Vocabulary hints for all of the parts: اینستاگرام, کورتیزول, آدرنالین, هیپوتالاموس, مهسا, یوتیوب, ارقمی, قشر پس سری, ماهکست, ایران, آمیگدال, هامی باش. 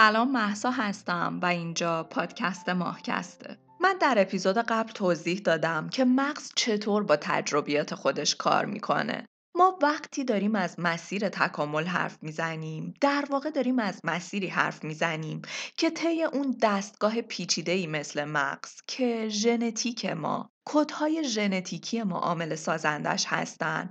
سلام، مهسا هستم و اینجا پادکست ماهکسته. من در اپیزود قبل توضیح دادم که مغز چطور با تجربیات خودش کار میکنه. ما وقتی داریم از مسیر تکامل حرف میزنیم، در واقع داریم از مسیری حرف میزنیم که طی اون دستگاه پیچیده‌ای مثل مغز که ژنتیک ما، کدهای ژنتیکی ما عامل سازندش هستن،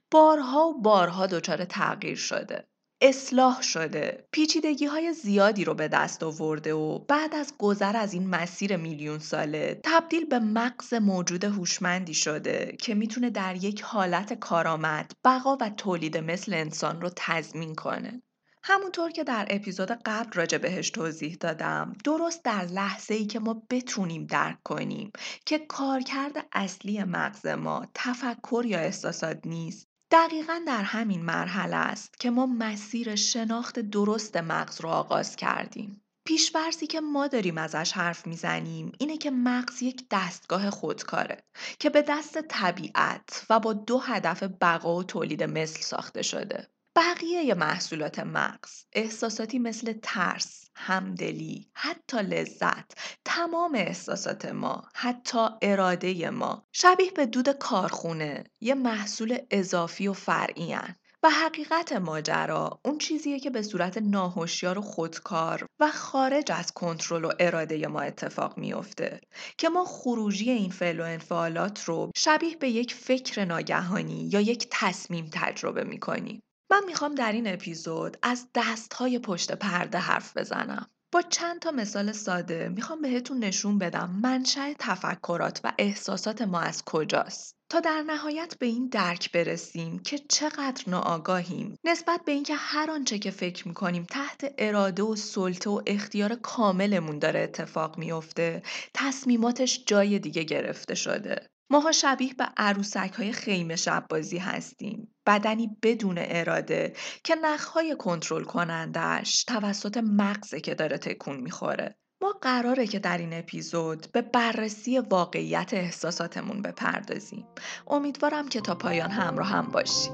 بارها دچار تغییر شده، اصلاح شده، پیچیدگی‌های زیادی رو به دست آورده و بعد از گذر از این مسیر میلیون ساله تبدیل به مغز موجود هوشمندی شده که میتونه در یک حالت کارآمد بقا و تولید مثل انسان رو تضمین کنه. همونطور که در اپیزود قبل راجع بهش توضیح دادم، درست در لحظه‌ای که ما بتونیم درک کنیم که کارکرد اصلی مغز ما تفکر یا احساسات نیست، دقیقاً در همین مرحله است که ما مسیر شناخت درست مغز رو آغاز کردیم. پیش‌فرضی که ما داریم ازش حرف میزنیم اینه که مغز یک دستگاه خودکاره که به دست طبیعت و با دو هدف بقا و تولید مثل ساخته شده. بقیه محصولات مغز، احساساتی مثل ترس، همدلی، حتی لذت، تمام احساسات ما، حتی اراده ما، شبیه به دود کارخونه، یه محصول اضافی و فرعی هن. و حقیقت ماجرا اون چیزیه که به صورت ناهوشیار و خودکار و خارج از کنترل و اراده ما اتفاق میفته که ما خروجی این فعل و انفعالات رو شبیه به یک فکر ناگهانی یا یک تصمیم تجربه میکنیم. من میخوام در این اپیزود از دستهای پشت پرده حرف بزنم. با چند تا مثال ساده میخوام بهتون نشون بدم منشأ تفکرات و احساسات ما از کجاست، تا در نهایت به این درک برسیم که چقدر ناآگاهیم نسبت به اینکه هر آنچه که فکر میکنیم تحت اراده و سلطه و اختیار کاملمون داره اتفاق میفته، تصمیماتش جای دیگه گرفته شده. ماها شبیه به عروسک‌های خیمه شب بازی هستیم، بدنی بدون اراده که نخهای کنترل کنندش توسط مغزه که داره تکون میخوره. ما قراره که در این اپیزود به بررسی واقعیت احساساتمون بپردازیم. امیدوارم که تا پایان همراه هم باشیم.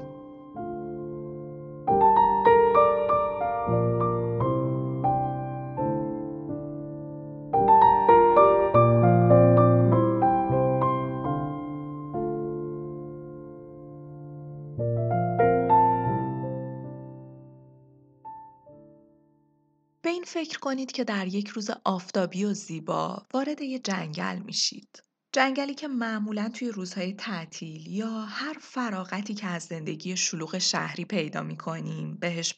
فکر کنید که در یک روز آفتابی و زیبا وارد یه جنگل میشید. جنگلی که معمولاً توی روزهای تعطیل یا هر فراغتی که از زندگی شلوغ شهری پیدا میکنیم بهش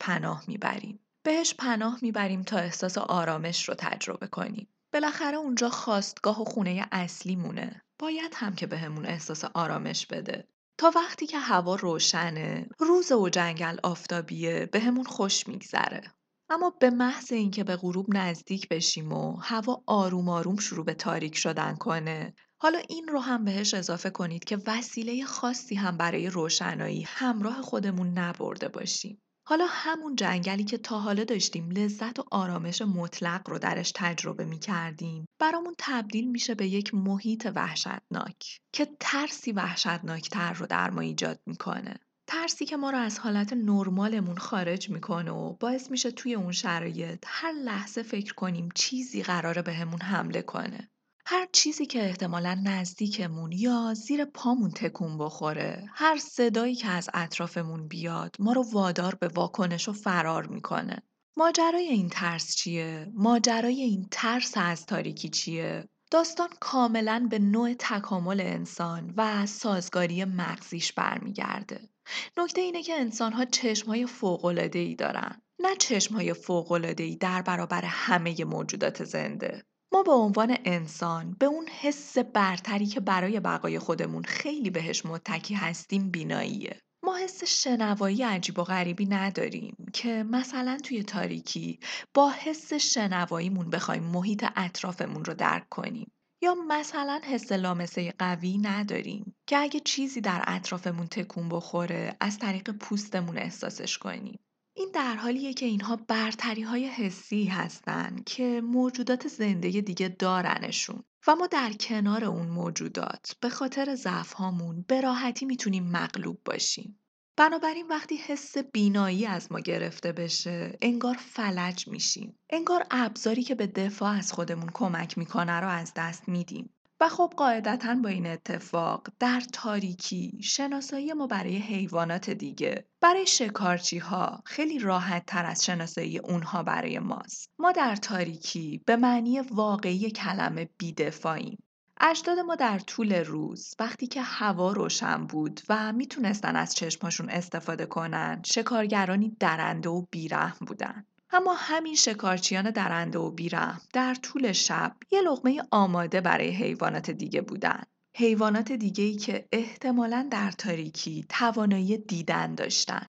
پناه میبریم تا احساس آرامش رو تجربه کنیم. بالاخره اونجا خواستگاه و خونه اصلی مونه. باید هم که بهمون احساس آرامش بده. تا وقتی که هوا روشنه، روز و جنگل آفتابیه، بهمون خوش میگذره. اما به محض اینکه به غروب نزدیک بشیم و هوا آروم آروم شروع به تاریک شدن کنه، حالا این رو هم بهش اضافه کنید که وسیله خاصی هم برای روشنایی همراه خودمون نبرده باشیم. حالا همون جنگلی که تا حالا داشتیم لذت و آرامش مطلق رو درش تجربه می‌کردیم، برامون تبدیل میشه به یک محیط وحشتناک که ترسی وحشتناک‌تر رو در ما ایجاد می‌کنه. ترسی که ما رو از حالت نرمالمون خارج میکنه و باعث میشه توی اون شرایط هر لحظه فکر کنیم چیزی قراره بهمون حمله کنه. هر چیزی که احتمالاً نزدیکمون یا زیر پامون تکون بخوره، هر صدایی که از اطرافمون بیاد، ما رو وادار به واکنش و فرار میکنه. ماجرای این ترس چیه؟ ماجرای این ترس از تاریکی چیه؟ داستان کاملاً به نوع تکامل انسان و سازگاری مغزیش برمیگرده. نکته اینه که انسان‌ها چشم‌های فوق‌العاده‌ای دارن، نه چشم‌های فوق‌العاده‌ای در برابر همه موجودات زنده. ما به عنوان انسان به اون حس برتری که برای بقای خودمون خیلی بهش متکی هستیم بیناییه. ما حس شنوایی عجیب و غریبی نداریم که مثلا توی تاریکی با حس شنواییمون بخوایم محیط اطرافمون رو درک کنیم، یا مثلا حس لامسه قوی نداریم که اگه چیزی در اطرافمون تکون بخوره از طریق پوستمون احساسش کنیم. این در حالیه که اینها برتری‌های حسی هستن که موجودات زنده دیگه دارنشون و ما در کنار اون موجودات به خاطر ضعف‌هامون به راحتی میتونیم مغلوب باشیم. بنابراین وقتی حس بینایی از ما گرفته بشه، انگار فلج میشیم. انگار ابزاری که به دفاع از خودمون کمک میکنه رو از دست میدیم. و خب قاعدتاً با این اتفاق در تاریکی شناسایی ما برای حیوانات دیگه، برای شکارچی‌ها خیلی راحت تر از شناسایی اونها برای ماست. ما در تاریکی به معنی واقعی کلمه بی‌دفاعیم. اجداد ما در طول روز وقتی که هوا روشن بود و میتونستن از چشماشون استفاده کنن، شکارگرانی درنده و بیرحم بودن. اما همین شکارچیان درنده و بیرحم در طول شب یه لقمه آماده برای حیوانات دیگه بودن. حیوانات دیگه‌ای که احتمالاً در تاریکی توانایی دیدن داشتن.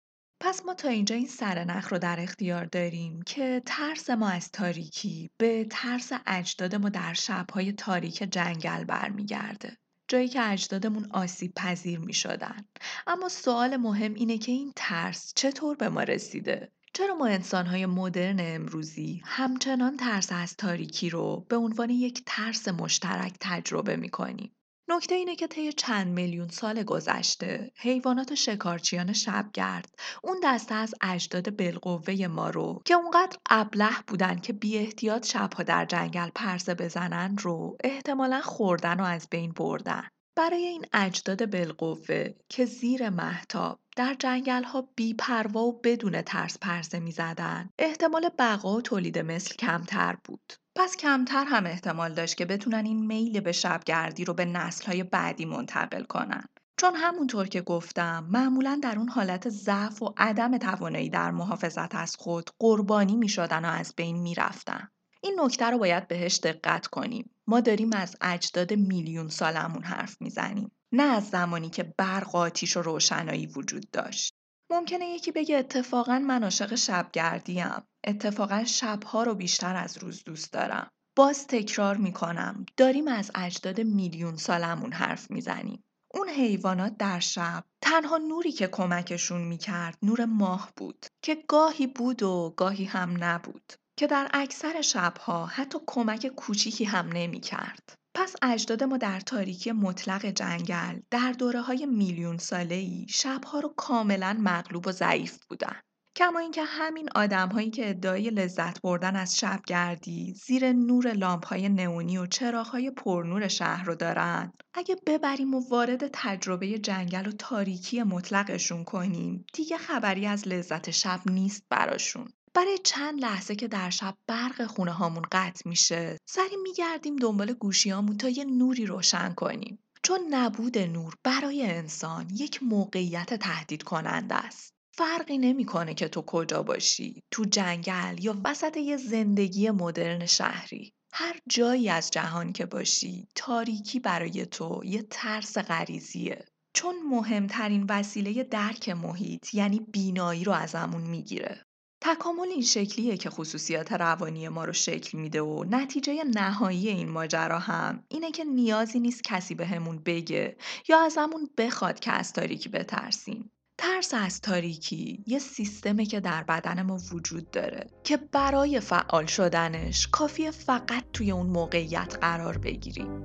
پس ما تا اینجا این سرنخ رو در اختیار داریم که ترس ما از تاریکی به ترس اجداد ما در شب‌های تاریک جنگل برمیگرده. جایی که اجدادمون آسیب پذیر می شدن. اما سوال مهم اینه که این ترس چطور به ما رسیده؟ چرا ما انسان‌های مدرن امروزی همچنان ترس از تاریکی رو به عنوان یک ترس مشترک تجربه می‌کنیم؟ نکته اینه که طی چند میلیون سال گذشته، حیوانات و شکارچیان شبگرد اون دسته از اجداد بالقوه ما رو که اونقدر ابله بودن که بی احتیاط شب‌ها در جنگل پرسه بزنن رو احتمالاً خوردن و از بین بردن. برای این اجداد بالقوه که زیر مهتاب در جنگل‌ها بی‌پروا و بدون ترس پرسه می‌زدن، احتمال بقا و تولید مثل کمتر بود. پس کمتر هم احتمال داشت که بتونن این میل به شبگردی رو به نسل‌های بعدی منتقل کنن. چون همونطور که گفتم، معمولاً در اون حالت ضعف و عدم توانایی در محافظت از خود قربانی می‌شدن و از بین می‌رفتن. این نکته رو باید بهش دقت کنیم. ما داریم از اجداد میلیون سالمون حرف میزنیم، نه از زمانی که برق آتیش و روشنایی وجود داشت. ممکنه یکی بگه اتفاقاً من عاشق شبگردیم، اتفاقاً شبها رو بیشتر از روز دوست دارم. باز تکرار میکنم، داریم از اجداد میلیون سالمون حرف میزنیم. اون حیوانات در شب تنها نوری که کمکشون میکرد نور ماه بود که گاهی بود و گاهی هم نبود، که در اکثر شبها حتی کمک کوچیکی هم نمی کرد. پس اجداد ما در تاریکی مطلق جنگل در دوره‌های میلیون ساله‌ای شبها رو کاملاً مغلوب و ضعیف بودن. کما اینکه همین آدم‌هایی که ادعای لذت بردن از شبگردی زیر نور لامپ‌های نئونی و چراغ‌های پرنور شهر رو دارن، اگه ببریم و وارد تجربه جنگل و تاریکی مطلقشون کنیم، دیگه خبری از لذت شب نیست براشون. برای چند لحظه که در شب برق خونه هامون قطع میشه، سری میگردیم دنبال گوشی هامون تا یه نوری روشن کنیم. چون نبود نور برای انسان یک موقعیت تهدید کننده است. فرقی نمیکنه که تو کجا باشی، تو جنگل یا وسط یه زندگی مدرن شهری. هر جایی از جهان که باشی، تاریکی برای تو یه ترس غریزیه. چون مهمترین وسیله درک محیط یعنی بینایی رو ازمون میگیره. تکامل این شکلیه که خصوصیات روانی ما رو شکل میده و نتیجه نهایی این ماجرا هم اینه که نیازی نیست کسی بهمون بگه یا ازمون بخواد که از تاریکی بترسیم. ترس از تاریکی یه سیستمه که در بدن ما وجود داره که برای فعال شدنش کافیه فقط توی اون موقعیت قرار بگیریم.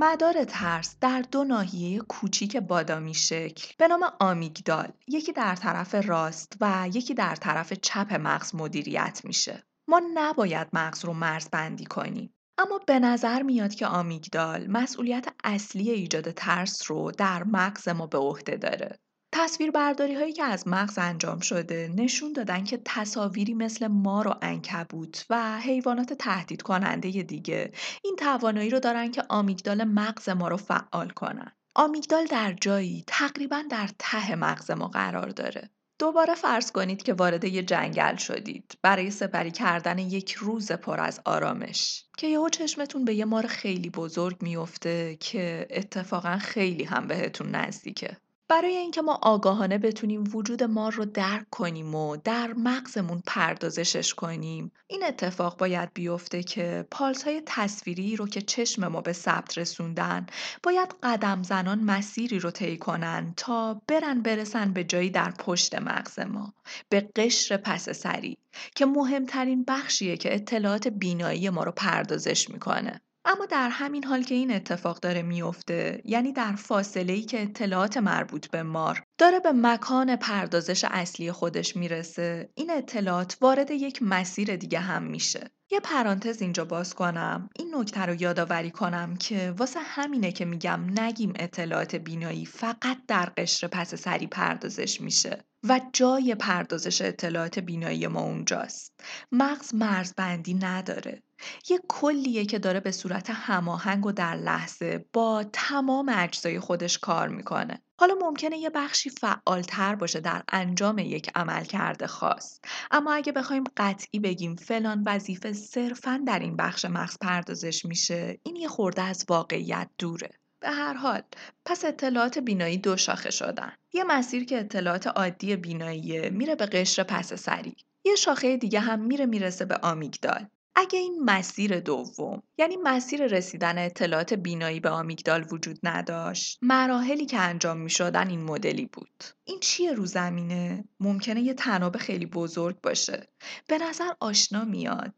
مدار ترس در دو ناحیه کوچیک بادامی شکل به نام آمیگدال، یکی در طرف راست و یکی در طرف چپ مغز مدیریت میشه. ما نباید مغز رو مرزبندی کنیم، اما به نظر میاد که آمیگدال مسئولیت اصلی ایجاد ترس رو در مغز ما به عهده داره. تصویر برداری هایی که از مغز انجام شده نشون دادن که تصاویری مثل مار و عنکبوت و حیوانات تهدید کننده دیگه این توانایی رو دارن که آمیگدال مغز ما رو فعال کنن. آمیگدال در جایی تقریباً در ته مغز ما قرار داره. دوباره فرض کنید که وارد یه جنگل شدید برای سپری کردن یک روز پر از آرامش که یهو چشمتون به یه مار خیلی بزرگ میفته که اتفاقا خیلی هم بهتون نزدیکه. برای اینکه ما آگاهانه بتونیم وجود مار رو درک کنیم و در مغزمون پردازشش کنیم، این اتفاق باید بیفته که پالس‌های تصویری رو که چشم ما به ثبت رسوندن، باید قدم زنان مسیری رو طی کنن تا برسن به جایی در پشت مغز ما، به قشر پس سری که مهمترین بخشیه که اطلاعات بینایی ما رو پردازش میکنه. اما در همین حال که این اتفاق داره میفته، یعنی در فاصله‌ای که اطلاعات مربوط به مار داره به مکان پردازش اصلی خودش میرسه، این اطلاعات وارد یک مسیر دیگه هم میشه. یه پرانتز اینجا باز کنم، این نکته رو یادآوری کنم که واسه همینه که میگم نگیم اطلاعات بینایی فقط در قشر پس سری پردازش میشه و جای پردازش اطلاعات بینایی ما اونجاست. مغز مرزبندی نداره. یه کلیه که داره به صورت هماهنگ و در لحظه با تمام اجزای خودش کار میکنه. حالا ممکنه یه بخشی فعالتر باشه در انجام یک عملکرد خاص، اما اگه بخوایم قطعی بگیم فلان وظیفه صرفاً در این بخش مغز پردازش میشه، این یه خورده از واقعیت دوره. به هر حال، پس اطلاعات بینایی دو شاخه شدن. یه مسیر که اطلاعات عادی بیناییه میره به قشر پس سری. یه شاخه دیگه هم میرسه به آمیگدال. اگه این مسیر دوم، یعنی مسیر رسیدن اطلاعات بینایی به آمیگدال وجود نداشت، مراحلی که انجام می‌شدن این مدلی بود. این چیه رو زمینه؟ ممکنه یه طناب خیلی بزرگ باشه. به نظر آشنا میاد.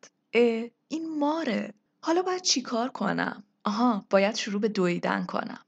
این ماره. حالا باید چی کار کنم؟ آها، باید شروع به دویدن کنم.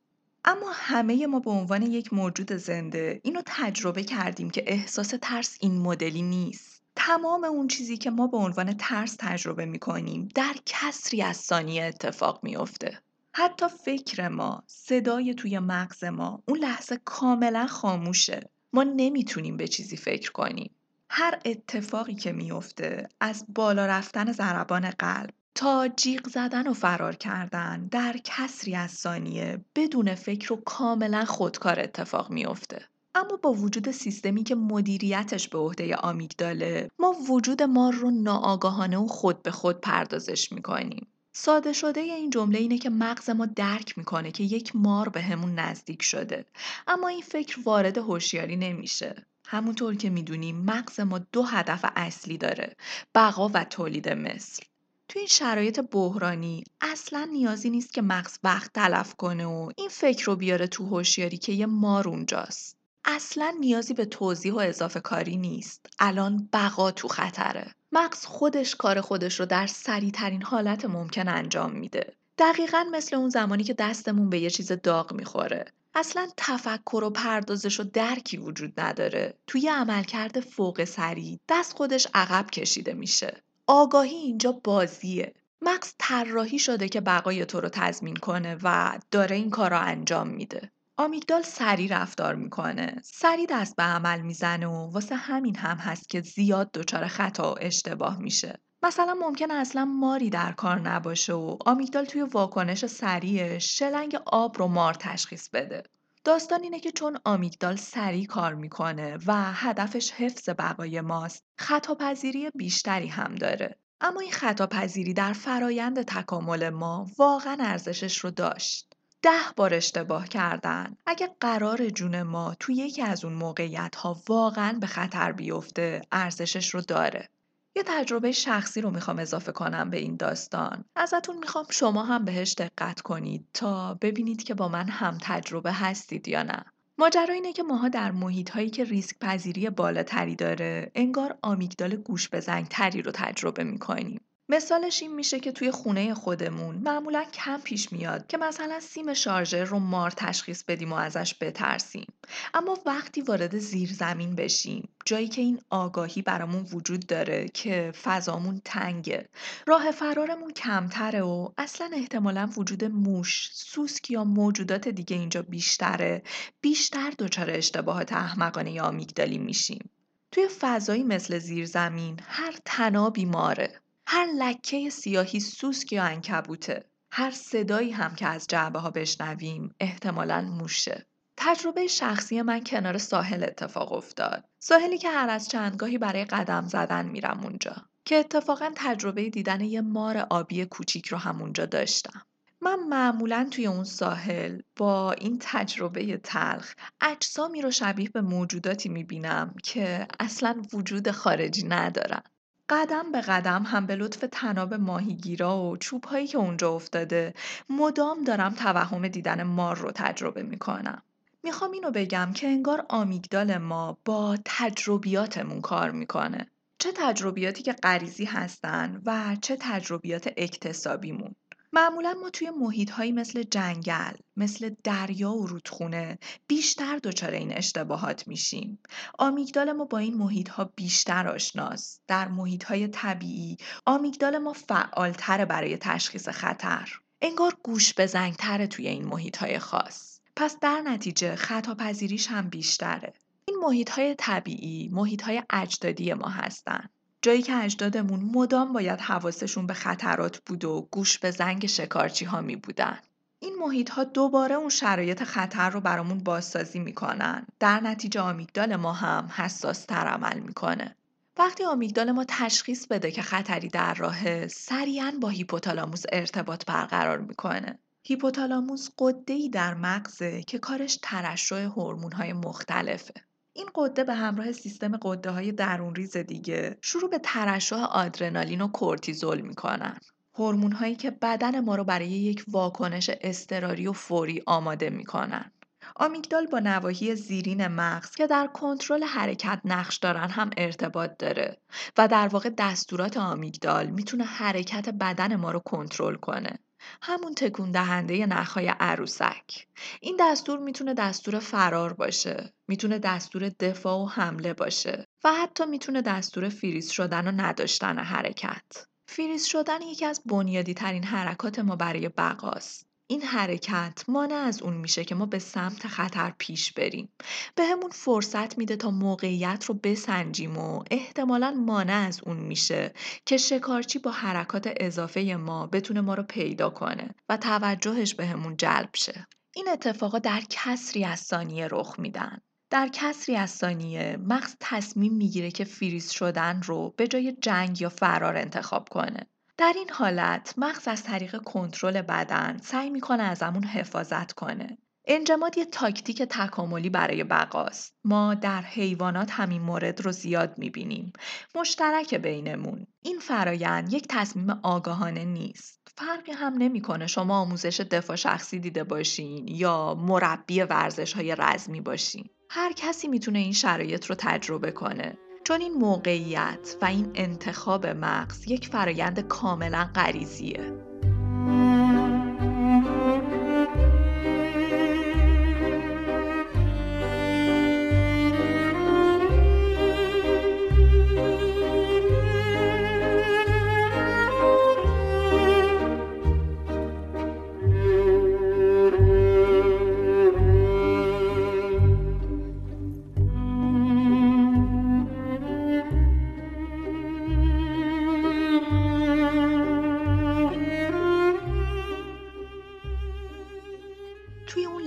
اما همه ما به عنوان یک موجود زنده اینو تجربه کردیم که احساس ترس این مدلی نیست. تمام اون چیزی که ما به عنوان ترس تجربه می‌کنیم در کسری از ثانیه اتفاق می‌افته. حتی فکر ما، صدای توی مغز ما اون لحظه کاملا خاموشه. ما نمیتونیم به چیزی فکر کنیم. هر اتفاقی که می‌افته، از بالا رفتن ضربان قلب تا جیغ زدن و فرار کردن، در کسری از ثانیه بدون فکر و کاملا خودکار اتفاق می‌افته. اما با وجود سیستمی که مدیریتش به عهده آمیگداله، ما وجود مار رو ناآگاهانه و خود به خود پردازش میکنیم. ساده شده این جمله اینه که مغز ما درک میکنه که یک مار به همون نزدیک شده، اما این فکر وارد هوشیاری نمیشه. همونطور که میدونیم مغز ما دو هدف اصلی داره، بقا و تولید مثل. تو این شرایط بحرانی اصلا نیازی نیست که مغز وقت تلف کنه و این فکر رو بیاره تو هوشیاری که یه مار اونجاست. اصلا نیازی به توضیح و اضافه کاری نیست. الان بقا تو خطره. مغز خودش کار خودش رو در سریع‌ترین حالت ممکن انجام میده. دقیقاً مثل اون زمانی که دستمون به یه چیز داغ میخوره. اصلا تفکر و پردازش و درکی وجود نداره. توی عملکرد فوق سریع دست خودش عقب کشیده میشه. آگاهی اینجا بازیه. مغز طراحی شده که بقای تو رو تضمین کنه و داره این کار رو انجام میده. آمیگدال سریع رفتار میکنه، سریع دست به عمل میزنه و واسه همین هم هست که زیاد دچار خطا و اشتباه میشه. مثلا ممکنه اصلا ماری در کار نباشه و آمیگدال توی واکنش سریع شلنگ آب رو مار تشخیص بده. داستان اینه که چون آمیگدال سریع کار میکنه و هدفش حفظ بقای ماست، خطاپذیری بیشتری هم داره. اما این خطاپذیری در فرایند تکامل ما واقعا ارزشش رو داشت. 10 بار اشتباه کردن، اگه قرار جون ما توی یکی از اون موقعیت‌ها واقعاً به خطر بیفته، ارزشش رو داره. یه تجربه شخصی رو میخوام اضافه کنم به این داستان. ازتون میخوام شما هم بهش دقت کنید تا ببینید که با من هم تجربه هستید یا نه. ماجرا اینه که ماها در محیط‌هایی که ریسک پذیری بالاتری داره، انگار آمیگدال گوش به زنگ تری رو تجربه میکنیم. مثالش این میشه که توی خونه خودمون معمولا کم پیش میاد که مثلا سیم شارژر رو مار تشخیص بدیم و ازش بترسیم. اما وقتی وارد زیرزمین بشیم، جایی که این آگاهی برامون وجود داره که فضامون تنگه، راه فرارمون کمتره و اصلا احتمالا وجود موش، سوسک یا موجودات دیگه اینجا بیشتره، بیشتر دچار اشتباهات احمقانه یا آمیگدالی میشیم. توی فضایی مثل زیرزمین هر طنابی ماره، هر لکه سیاهی سوسک یا عنکبوته، هر صدایی هم که از جعبه ها بشنویم احتمالاً موشه. تجربه شخصی من کنار ساحل اتفاق افتاد. ساحلی که هر از چندگاهی برای قدم زدن میرم اونجا، که اتفاقا تجربه دیدن یه مار آبی کوچیک رو همونجا داشتم. من معمولاً توی اون ساحل با این تجربه تلخ اجسامی رو شبیه به موجوداتی میبینم که اصلاً وجود خارجی ندارن. قدم به قدم هم به لطف تناب ماهیگیرا و چوب‌هایی که اونجا افتاده مدام دارم توهم دیدن مار رو تجربه میکنم. میخوام اینو بگم که انگار آمیگدال ما با تجربیاتمون کار میکنه. چه تجربیاتی که غریزی هستن و چه تجربیات اکتسابیمون. معمولا ما توی محیط‌هایی مثل جنگل، مثل دریا و رودخونه بیشتر دچار این اشتباهات میشیم. آمیگدال ما با این محیط‌ها بیشتر آشناست. در محیط‌های طبیعی آمیگدال ما فعال‌تره برای تشخیص خطر. انگار گوش بزنگ‌تره توی این محیط‌های خاص. پس در نتیجه خطاپذیریش هم بیشتره. این محیط‌های طبیعی، محیط‌های اجدادی ما هستن. جایی که اجدادمون مدام باید حواسشون به خطرات بود و گوش به زنگ شکارچی ها می بودن. این محیط ها دوباره اون شرایط خطر رو برامون بازسازی می کنن. در نتیجه آمیگدال ما هم حساس تر عمل می کنه. وقتی آمیگدال ما تشخیص بده که خطری در راهه، سریعاً با هیپوتالاموس ارتباط برقرار می کنه. هیپوتالاموس غده‌ای در مغزه که کارش ترشح هورمون‌های مختلفه. این غده به همراه سیستم غده‌های درونریز دیگه شروع به ترشح آدرنالین و کورتیزول میکنن. هورمون‌هایی که بدن ما رو برای یک واکنش اضطراری و فوری آماده میکنن. آمیگدال با نواحی زیرین مغز که در کنترل حرکت نقش دارن هم ارتباط داره و در واقع دستورات آمیگدال میتونه حرکت بدن ما رو کنترل کنه. همون تکون دهنده نخهای عروسک. این دستور میتونه دستور فرار باشه، میتونه دستور دفاع و حمله باشه و حتی میتونه دستور فریز شدن و نداشتن حرکت. فریز شدن یکی از بنیادی ترین حرکات ما برای بقاست. این حرکت مانع از اون میشه که ما به سمت خطر پیش بریم. بهمون فرصت میده تا موقعیت رو بسنجیم و احتمالاً مانع از اون میشه که شکارچی با حرکات اضافه ما بتونه ما رو پیدا کنه و توجهش بهمون جلب شه. این اتفاقا در کسری از ثانیه رخ میدن. در کسری از ثانیه مغز تصمیم میگیره که فریز شدن رو به جای جنگ یا فرار انتخاب کنه. در این حالت مغز از طریق کنترل بدن سعی میکنه ازمون حفاظت کنه. انجماد یه تاکتیک تکاملی برای بقاست. ما در حیوانات همین مورد رو زیاد میبینیم. مشترک بینمون. این فرایند یک تصمیم آگاهانه نیست. فرقی هم نمیکنه شما آموزش دفاع شخصی دیده باشین یا مربی ورزش‌های رزمی باشین. هر کسی میتونه این شرایط رو تجربه کنه. چون این موقعیت و این انتخاب مغز یک فرایند کاملا غریزیه.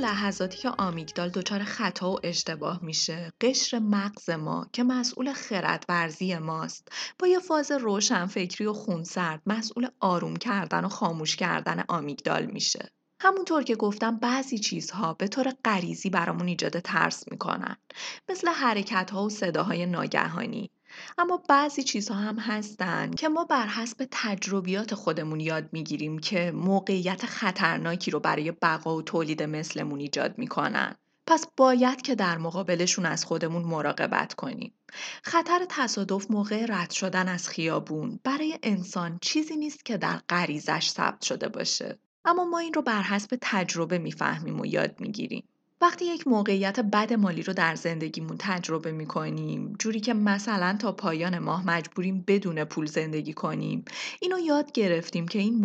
لحظاتی که آمیگدال دچار خطا و اشتباه میشه، قشر مغز ما که مسئول خردورزی ماست، با یه فاز روشن فکری و خونسرد مسئول آروم کردن و خاموش کردن آمیگدال میشه. همونطور که گفتم بعضی چیزها به طور غریزی برامون ایجاد ترس میکنن، مثل حرکتها و صداهای ناگهانی. اما بعضی چیزها هم هستن که ما بر حسب تجربیات خودمون یاد میگیریم که موقعیت خطرناکی رو برای بقا و تولید مثلمون ایجاد میکنن. پس باید که در مقابلشون از خودمون مراقبت کنیم. خطر تصادف موقع رد شدن از خیابون برای انسان چیزی نیست که در غریزش ثبت شده باشه. اما ما این رو بر حسب تجربه میفهمیم و یاد میگیریم. وقتی یک موقعیت بد مالی رو در زندگیمون تجربه میکنیم، جوری که مثلا تا پایان ماه مجبوریم بدون پول زندگی کنیم، اینو یاد گرفتیم که این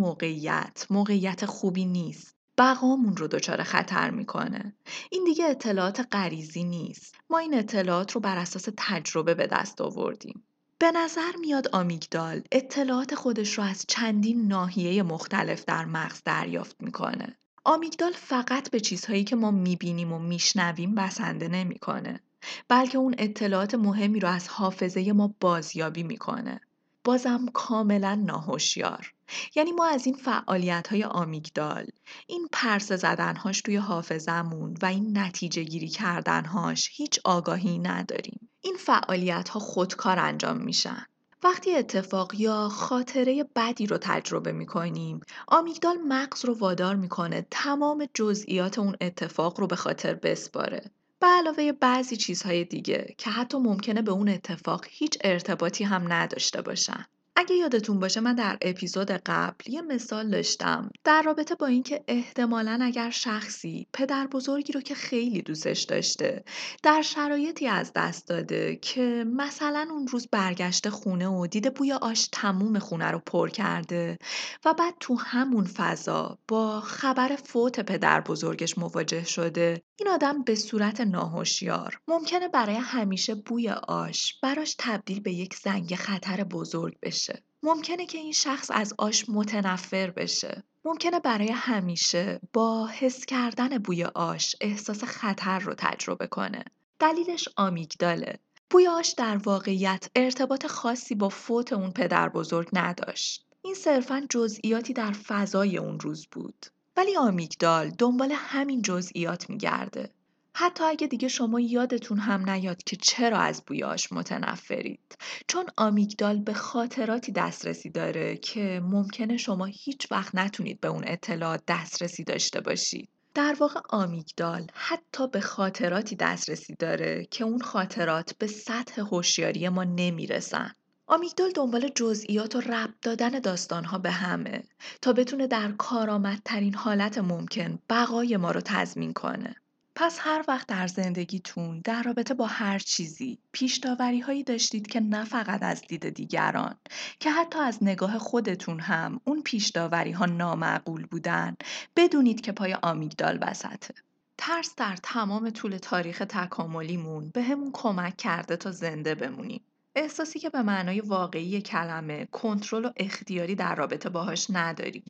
موقعیت خوبی نیست. بقامون رو دچار خطر میکنه. این دیگه اطلاعات غریزی نیست. ما این اطلاعات رو بر اساس تجربه به دست آوردیم. به نظر میاد آمیگدال اطلاعات خودش رو از چندین ناحیه مختلف در مغز دریافت میکنه. آمیگدال فقط به چیزهایی که ما میبینیم و میشنویم بسنده نمیکنه، بلکه اون اطلاعات مهمی رو از حافظه ما بازیابی میکنه. بازم کاملا ناهوشیار. یعنی ما از این فعالیت‌های آمیگدال، این پرسه زدن‌هاش توی حافظمون و این نتیجه گیری کردن‌هاش هیچ آگاهی نداریم. این فعالیت‌ها خودکار انجام میشن. وقتی اتفاق یا خاطره بدی رو تجربه می‌کنیم، آمیگدال مغز رو وادار می‌کنه تمام جزئیات اون اتفاق رو به خاطر بسپاره. به علاوه بعضی چیزهای دیگه که حتی ممکنه به اون اتفاق هیچ ارتباطی هم نداشته باشن. اگه یادتون باشه من در اپیزود قبل یه مثال داشتم در رابطه با اینکه احتمالاً اگر شخصی پدر بزرگی رو که خیلی دوستش داشته در شرایطی از دست داده که مثلا اون روز برگشته خونه و دیده بوی آش تموم خونه رو پر کرده و بعد تو همون فضا با خبر فوت پدر بزرگش مواجه شده، این آدم به صورت ناهوشیار ممکنه برای همیشه بوی آش براش تبدیل به یک زنگ خطر بزرگ بشه. ممکنه که این شخص از آش متنفر بشه. ممکنه برای همیشه با حس کردن بوی آش احساس خطر رو تجربه کنه. دلیلش آمیگداله. بوی آش در واقعیت ارتباط خاصی با فوت اون پدر بزرگ نداشت. این صرفاً جزئیاتی در فضای اون روز بود. ولی آمیگدال دنبال همین جزئیات میگرده. حتی اگه دیگه شما یادتون هم نیاد که چرا از بوی آش متنفرید، چون آمیگدال به خاطراتی دسترسی داره که ممکنه شما هیچ وقت نتونید به اون اطلاعات دسترسی داشته باشید. در واقع آمیگدال حتی به خاطراتی دسترسی داره که اون خاطرات به سطح هوشیاری ما نمیرسن. آمیگدال دنبال جزئیات و ربط دادن داستانها به همه تا بتونه در کارآمدترین حالت ممکن بقای ما رو تضمین کنه. پس هر وقت در زندگیتون در رابطه با هر چیزی پیش‌داوری‌هایی داشتید که نه فقط از دید دیگران که حتی از نگاه خودتون هم اون پیش‌داوری‌ها نامعقول بودن، بدونید که پای آمیگدال وسطه. ترس در تمام طول تاریخ تکاملیمون به همون کمک کرده تا زنده بمونیم. احساسی که به معنای واقعی کلمه کنترل و اختیاری در رابطه باهاش نداریم.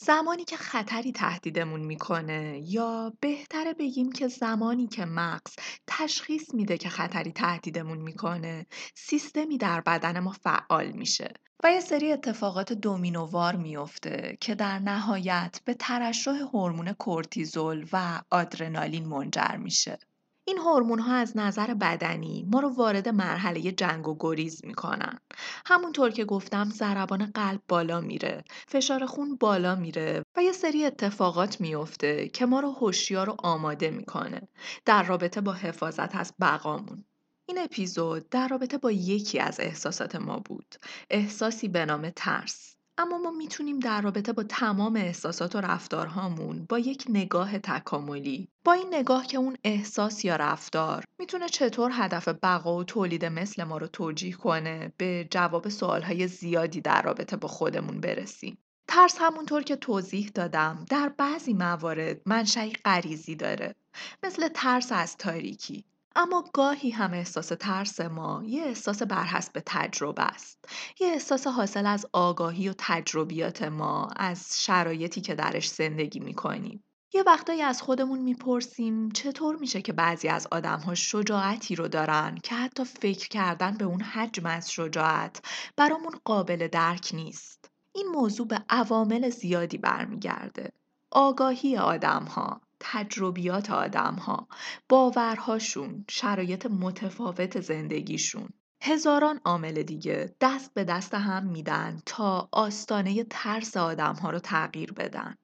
زمانی که خطری تهدیدمون میکنه، یا بهتره بگیم که زمانی که مغز تشخیص میده که خطری تهدیدمون میکنه، سیستمی در بدن ما فعال میشه و یه سری اتفاقات دومینووار میفته که در نهایت به ترشح هورمون کورتیزول و آدرنالین منجر میشه. این هورمون‌ها از نظر بدنی ما رو وارد مرحله جنگ و گریز می‌کنن. همونطور که گفتم ضربان قلب بالا میره، فشار خون بالا میره و یه سری اتفاقات میفته که ما رو هوشیار و آماده می‌کنه در رابطه با حفاظت از بقامون. این اپیزود در رابطه با یکی از احساسات ما بود، احساسی به نام ترس. اما ما میتونیم در رابطه با تمام احساسات و رفتارهامون با یک نگاه تکاملی، با این نگاه که اون احساس یا رفتار میتونه چطور هدف بقا و تولید مثل ما رو توجیه کنه، به جواب سوالهای زیادی در رابطه با خودمون برسیم. ترس همونطور که توضیح دادم در بعضی موارد منشأ غریزی داره، مثل ترس از تاریکی. اما گاهی هم احساس ترس ما یه احساس بر حسب تجربه است. یه احساس حاصل از آگاهی و تجربیات ما از شرایطی که درش زندگی می‌کنیم. یه وقتایی از خودمون می‌پرسیم چطور میشه که بعضی از آدم‌ها شجاعتی رو دارن که حتی فکر کردن به اون حجم از شجاعت برامون قابل درک نیست. این موضوع به عوامل زیادی برمیگرده. آگاهی آدم‌ها، تجربیات آدم‌ها، باورهاشون، شرایط متفاوت زندگیشون، هزاران عامل دیگه دست به دست هم میدن تا آستانه ترس آدم‌ها رو تغییر بدن.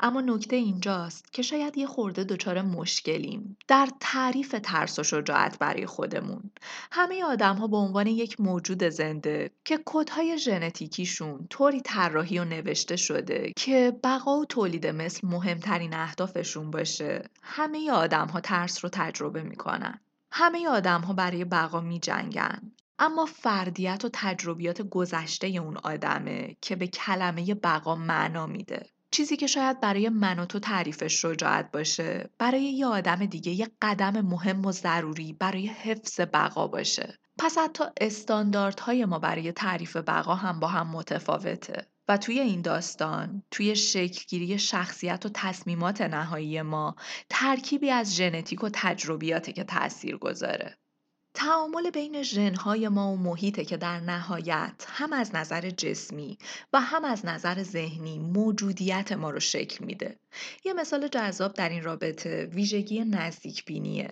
اما نکته اینجاست که شاید یه خورده دچار مشکلیم در تعریف ترس و شجاعت برای خودمون. همه آدم‌ها به عنوان یک موجود زنده که کدهای ژنتیکیشون طوری طراحی و نوشته شده که بقا و تولید مثل مهمترین اهدافشون باشه، همه آدم‌ها ترس رو تجربه میکنن. همه آدم‌ها برای بقا میجنگن. اما فردیت و تجربیات گذشته اون آدمه که به کلمه بقا معنا میده. چیزی که شاید برای من و تو تعریف شجاعت باشه، برای یه آدم دیگه یه قدم مهم و ضروری برای حفظ بقا باشه. پس حتی استانداردهای ما برای تعریف بقا هم با هم متفاوته و توی این داستان، توی شکلگیری شخصیت و تصمیمات نهایی ما، ترکیبی از ژنتیک و تجربیاته که تأثیر گذاره. تعامل بین ژن‌های ما و محیطه که در نهایت هم از نظر جسمی و هم از نظر ذهنی موجودیت ما رو شکل میده. یه مثال جذاب در این رابطه ویژگی نزدیک بینیه.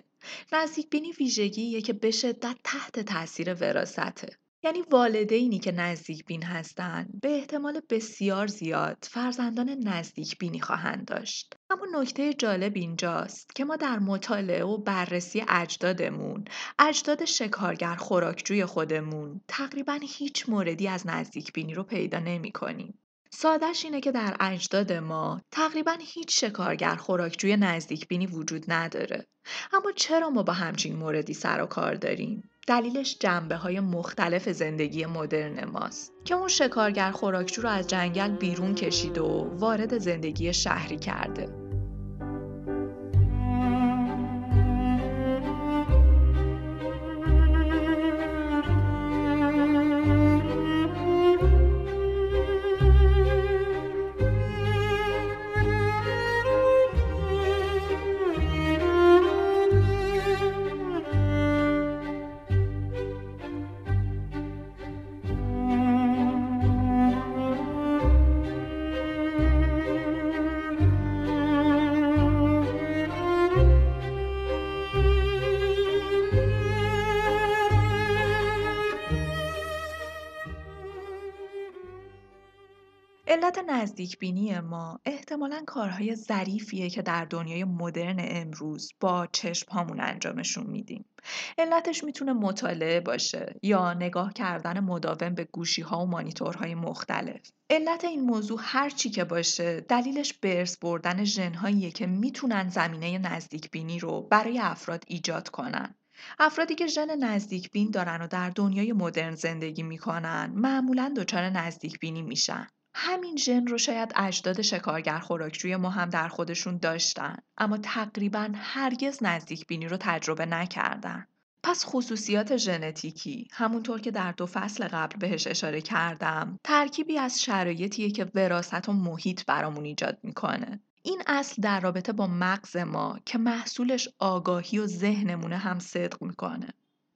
نزدیک بینی ویژگیه که به شدت تحت تأثیر وراثته. یعنی والدینی که نزدیک بین هستن به احتمال بسیار زیاد فرزندان نزدیک بینی خواهند داشت. اما نکته جالب اینجاست که ما در مطالعه و بررسی اجدادمون، اجداد شکارگر خوراکجوی خودمون، تقریباً هیچ موردی از نزدیک بینی رو پیدا نمی کنیم. ساده‌اش اینه که در اجداد ما تقریباً هیچ شکارگر خوراکجوی نزدیک بینی وجود نداره. اما چرا ما با همچین موردی سر و کار داریم؟ دلیلش جنبه‌های مختلف زندگی مدرن ماست که اون شکارگر خوراکجو رو از جنگل بیرون کشید و وارد زندگی شهری کرده. علت نزدیک بینی ما احتمالاً کارهای ظریفیه که در دنیای مدرن امروز با چشم هامون انجامشون میدیم. علتش میتونه مطالعه باشه یا نگاه کردن مداوم به گوشی‌ها و مانیتورهای مختلف. علت این موضوع هر چی که باشه، دلیلش به ارث بردن ژن‌هاییه که میتونن زمینه نزدیک بینی رو برای افراد ایجاد کنن. افرادی که ژن نزدیک بین دارن و در دنیای مدرن زندگی میکنن، معمولاً دچار نزدیک بینی میشن. همین ژن رو شاید اجداد شکارگر خوراکجوی ما هم در خودشون داشتن، اما تقریباً هرگز نزدیک بینی رو تجربه نکردن. پس خصوصیات ژنتیکی، همونطور که در 2 فصل قبل بهش اشاره کردم، ترکیبی از شرایطیه که وراثت و محیط برامون ایجاد میکنه. این اصل در رابطه با مغز ما که محصولش آگاهی و ذهنمونه هم صدق میکنه.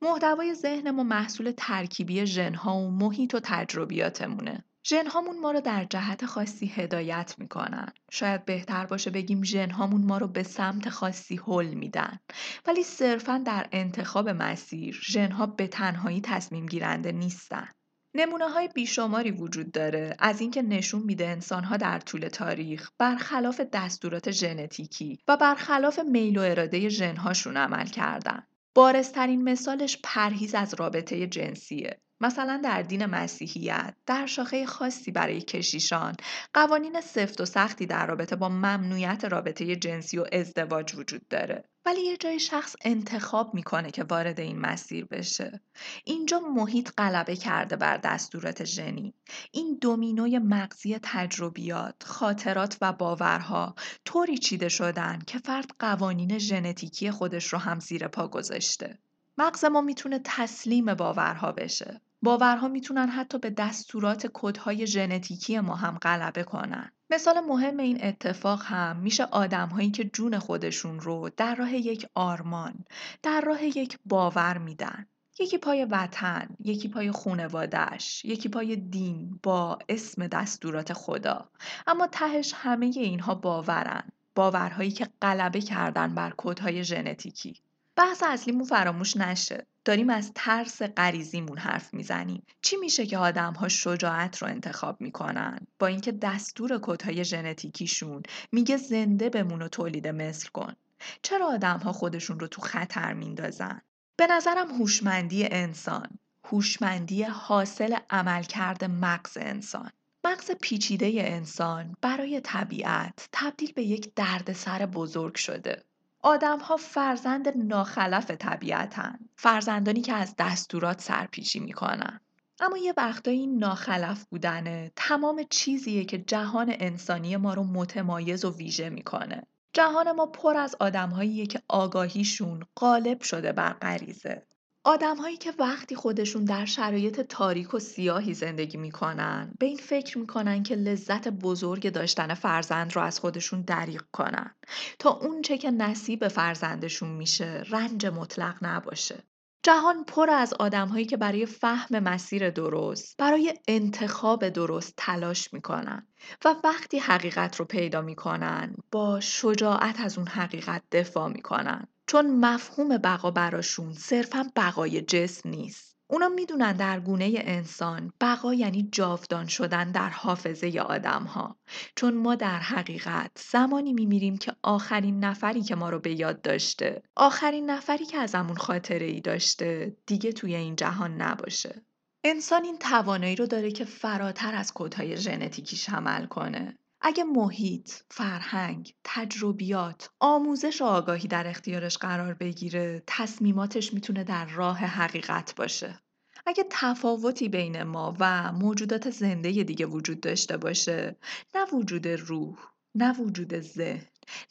محتوای ذهن ما محصول ترکیبی ژن‌ها و محیط و تجربیاتمونه. ژن‌هامون ما رو در جهت خاصی هدایت میکنن. شاید بهتر باشه بگیم ژن‌هامون ما رو به سمت خاصی هل میدن. ولی صرفاً در انتخاب مسیر، ژن‌ها به تنهایی تصمیم گیرنده نیستن. نمونه‌های بیشماری وجود داره از اینکه نشون میده انسان‌ها در طول تاریخ برخلاف دستورات ژنتیکی و برخلاف میل و اراده ژن‌هاشون عمل کردن. بارزترین مثالش پرهیز از رابطه جنسیه. مثلا در دین مسیحیت، در شاخه خاصی برای کشیشان، قوانین سفت و سختی در رابطه با ممنوعیت رابطه جنسی و ازدواج وجود داره. ولی یه جای شخص انتخاب میکنه که وارد این مسیر بشه. اینجا محیط غلبه کرده بر دستورات ژنی. این دومینوی مغزی تجربیات، خاطرات و باورها طوری چیده شدن که فرد قوانین ژنتیکی خودش رو هم زیر پا گذاشته. مغز ما میتونه تسلیم باورها بشه. باورها میتونن حتی به دستورات کدهای ژنتیکی ما هم غلبه کنن. مثال مهم این اتفاق هم میشه آدمهایی که جون خودشون رو در راه یک آرمان، در راه یک باور میدن. یکی پای وطن، یکی پای خانواده‌اش، یکی پای دین با اسم دستورات خدا. اما تهش همه اینها باورن. باورهایی که غلبه کردن بر کدهای ژنتیکی. بحث اصلیمون فراموش نشه. داریم از ترس غریزیمون حرف میزنیم. چی میشه که آدم‌ها شجاعت رو انتخاب میکنن با اینکه دستور کدهای ژنتیکیشون میگه زنده بمون و تولید مثل کن؟ چرا آدم‌ها خودشون رو تو خطر میندازن؟ به نظرم هوشمندی انسان، هوشمندی حاصل عملکرد مغز انسان. مغز پیچیده انسان برای طبیعت تبدیل به یک دردسر بزرگ شده. آدم‌ها فرزند ناخلف طبیعتن، فرزندانی که از دستورات سرپیچی میکنن. اما یه وقتایی این ناخلف بودنه تمام چیزیه که جهان انسانی ما رو متمایز و ویژه میکنه. جهان ما پر از آدم‌هاییه که آگاهیشون غالب شده بر غریزه. آدم هایی که وقتی خودشون در شرایط تاریک و سیاهی زندگی میکنن به این فکر میکنن که لذت بزرگ داشتن فرزند رو از خودشون دریغ کنن تا اون چه که نصیب فرزندشون میشه رنج مطلق نباشه. جهان پر از آدم هایی که برای فهم مسیر درست، برای انتخاب درست تلاش میکنن و وقتی حقیقت رو پیدا میکنن با شجاعت از اون حقیقت دفاع میکنن. چون مفهوم بقا براشون صرفاً بقای جسم نیست. اونا میدونن در گونه انسان بقا یعنی جاودان شدن در حافظه آدم ها. چون ما در حقیقت زمانی میمیریم که آخرین نفری که ما رو به یاد داشته، آخرین نفری که ازمون خاطره ای داشته دیگه توی این جهان نباشه. انسان این توانایی رو داره که فراتر از کدهای ژنتیکیش عمل کنه. اگه محیط، فرهنگ، تجربیات، آموزش و آگاهی در اختیارش قرار بگیره، تصمیماتش میتونه در راه حقیقت باشه. اگه تفاوتی بین ما و موجودات زنده دیگه وجود داشته باشه، نه وجود روح، نه وجود ذهن،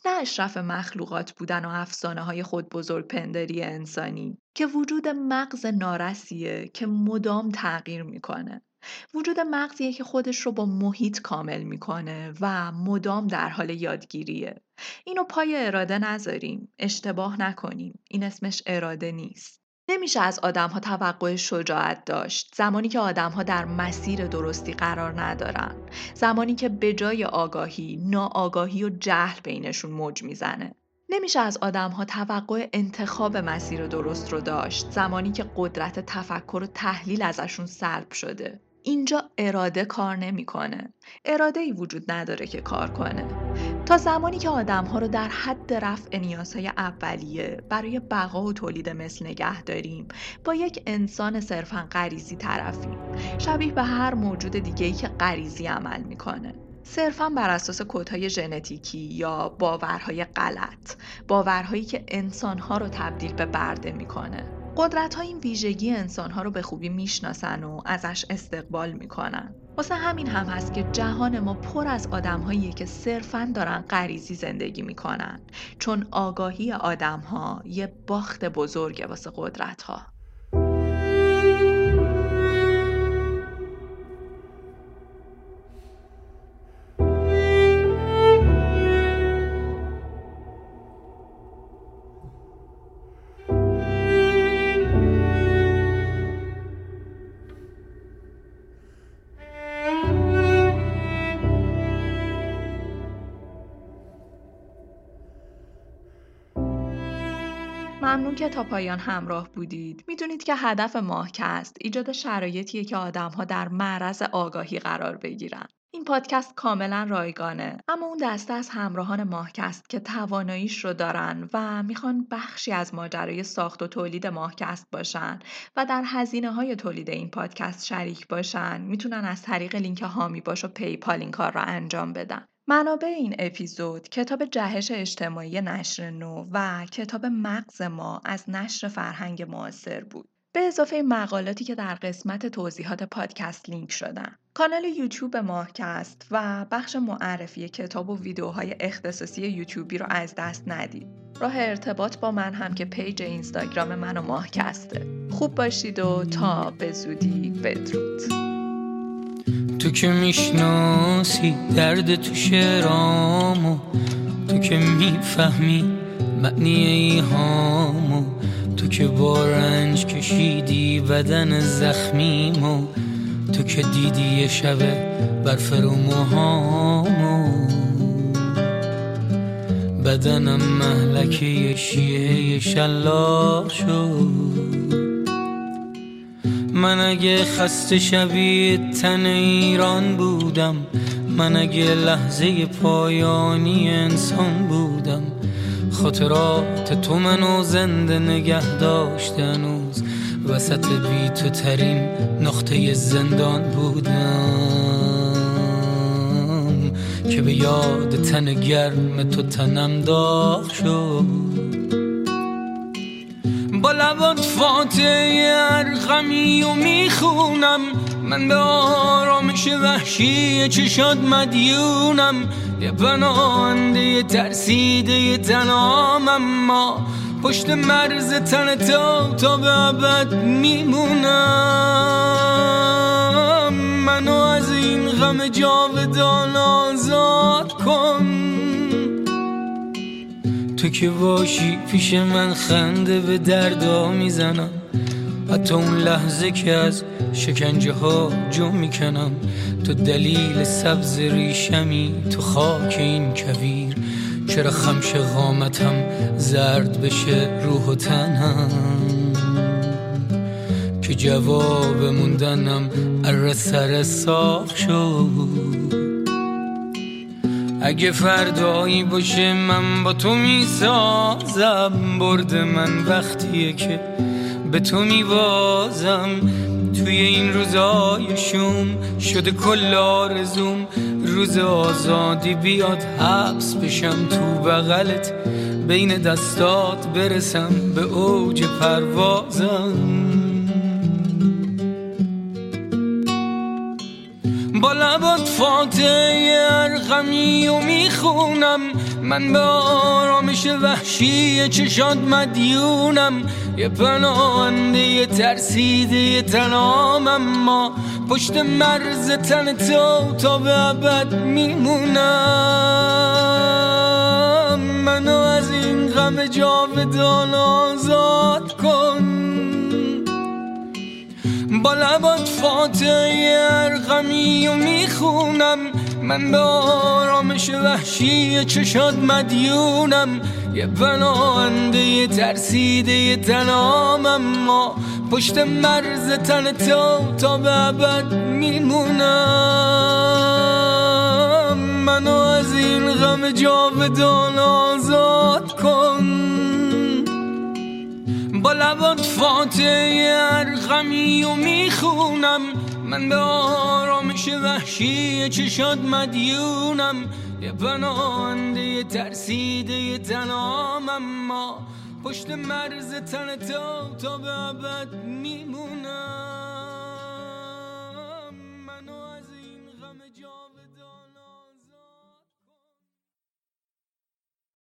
نه اشرف مخلوقات بودن و افسانه‌های خود بزرگ پندری انسانی که وجود مغز نارسیه که مدام تغییر میکنه. وجود مغزیه که خودش رو با محیط کامل میکنه و مدام در حال یادگیریه. اینو پای اراده نذاریم، اشتباه نکنیم، این اسمش اراده نیست. نمیشه از آدم‌ها توقع شجاعت داشت زمانی که آدم‌ها در مسیر درستی قرار ندارن، زمانی که به جای آگاهی، ناآگاهی و جهل بینشون موج میزنه. نمیشه از آدم‌ها توقع انتخاب مسیر درست رو داشت زمانی که قدرت تفکر و تحلیل ازشون سلب شده. اینجا اراده کار نمیکنه. اراده‌ای وجود نداره که کار کنه. تا زمانی که آدم‌ها رو در حد رفع نیازهای اولیه برای بقا و تولید مثل نگه داریم، با یک انسان صرفاً غریزی طرفیم. شبیه به هر موجود دیگه‌ای که غریزی عمل میکنه. صرفاً بر اساس کدهای ژنتیکی یا باورهای غلط، باورهایی که انسانها رو تبدیل به برده میکنه. قدرت‌ها این ویژگی انسان‌ها رو به خوبی میشناسن و ازش استقبال میکنن. واسه همین هم هست که جهان ما پر از آدم‌هاییه که صرفاً دارن غریزی زندگی میکنن، چون آگاهی آدم‌ها یه باخت بزرگه واسه قدرت‌ها. ممنون که تا پایان همراه بودید. میدونید که هدف ماهکست ایجاد شرایطیه که آدم‌ها در معرض آگاهی قرار بگیرن. این پادکست کاملا رایگانه، اما اون دسته از همراهان ماهکست که تواناییش رو دارن و میخوان بخشی از ماجرای ساخت و تولید ماهکست باشن و در هزینه‌های تولید این پادکست شریک باشن، میتونن از طریق لینک هامی باش و پی‌پال این کار رو انجام بدن. منابع این اپیزود کتاب جهش اجتماعی نشر نو و کتاب مغز ما از نشر فرهنگ معاصر بود، به اضافه مقالاتی که در قسمت توضیحات پادکست لینک شدن. کانال یوتیوب ماهکست و بخش معرفی کتاب و ویدیوهای اختصاصی یوتیوبی رو از دست ندید. راه ارتباط با من هم که پیج اینستاگرام من و ماهکسته. خوب باشید و تا به زودی. بدرود. تو که میشناسی درد تو شعرامو، تو که میفهمی معنی ایهامو، تو که با رنج کشیدی بدن زخمیمو، تو که دیدی شب برف رو موهامو، بدنم مهلکه شیعه شلاق شد. من اگه خسته شبیه تن ایران بودم، من اگه لحظه پایانی انسان بودم، خاطرات تو منو زنده نگه داشت هنوز، وسط بی تو ترین نقطه زندان بودم که به یاد تن گرم تو تنم داغ شد. با لبات فاتحه ارقمی و میخونم، من به آرامش وحشی چشات مدیونم، یه پناهنده ترسیده تنامم، ما پشت مرز تن تا به ابد میمونم. منو از این غم جاودان آزاد کن، تو که باشی پیش من خنده به دردا میزنم، حتی اون لحظه که از شکنجه ها جو میکنم. تو دلیل سبز ریشمی، تو خاک این کویر، چرا خمش قامتم زرد بشه روح و تنم، که جواب موندنم اره سر صاف شد. اگه فردایی باشه من با تو میسازم، برد من وقتیه که به تو میوازم. توی این روزای شوم شده کل آرزوم، روز آزادی بیاد حبس بشم تو بغلت، بین دستات برسم به اوج پروازم. با لبات فاتحه ارقمی و میخونم، من به آرامش وحشی چشات مدیونم. یه پناهنده یه ترسیده یه تنام، اما پشت مرز تن تو تا به ابد میمونم. منو از این غم جاودان آزاد کن، با لبات فاتحه ارقمی و میخونم، من به آرامش وحشی چشات مدیونم. یه پناهنده یه ترسیده یه تنام، اما پشت مرز تن تو تا به ابد میمونم. منو از این غم جاودان آزاد کن، با لبات فاتحه ارقمی و میخونم، من به آرامش وحشی چشات مدیونم. یه پناهنده یه ترسیده یه تنام، اما پشت مرز تن تو تا به ابد میمونم.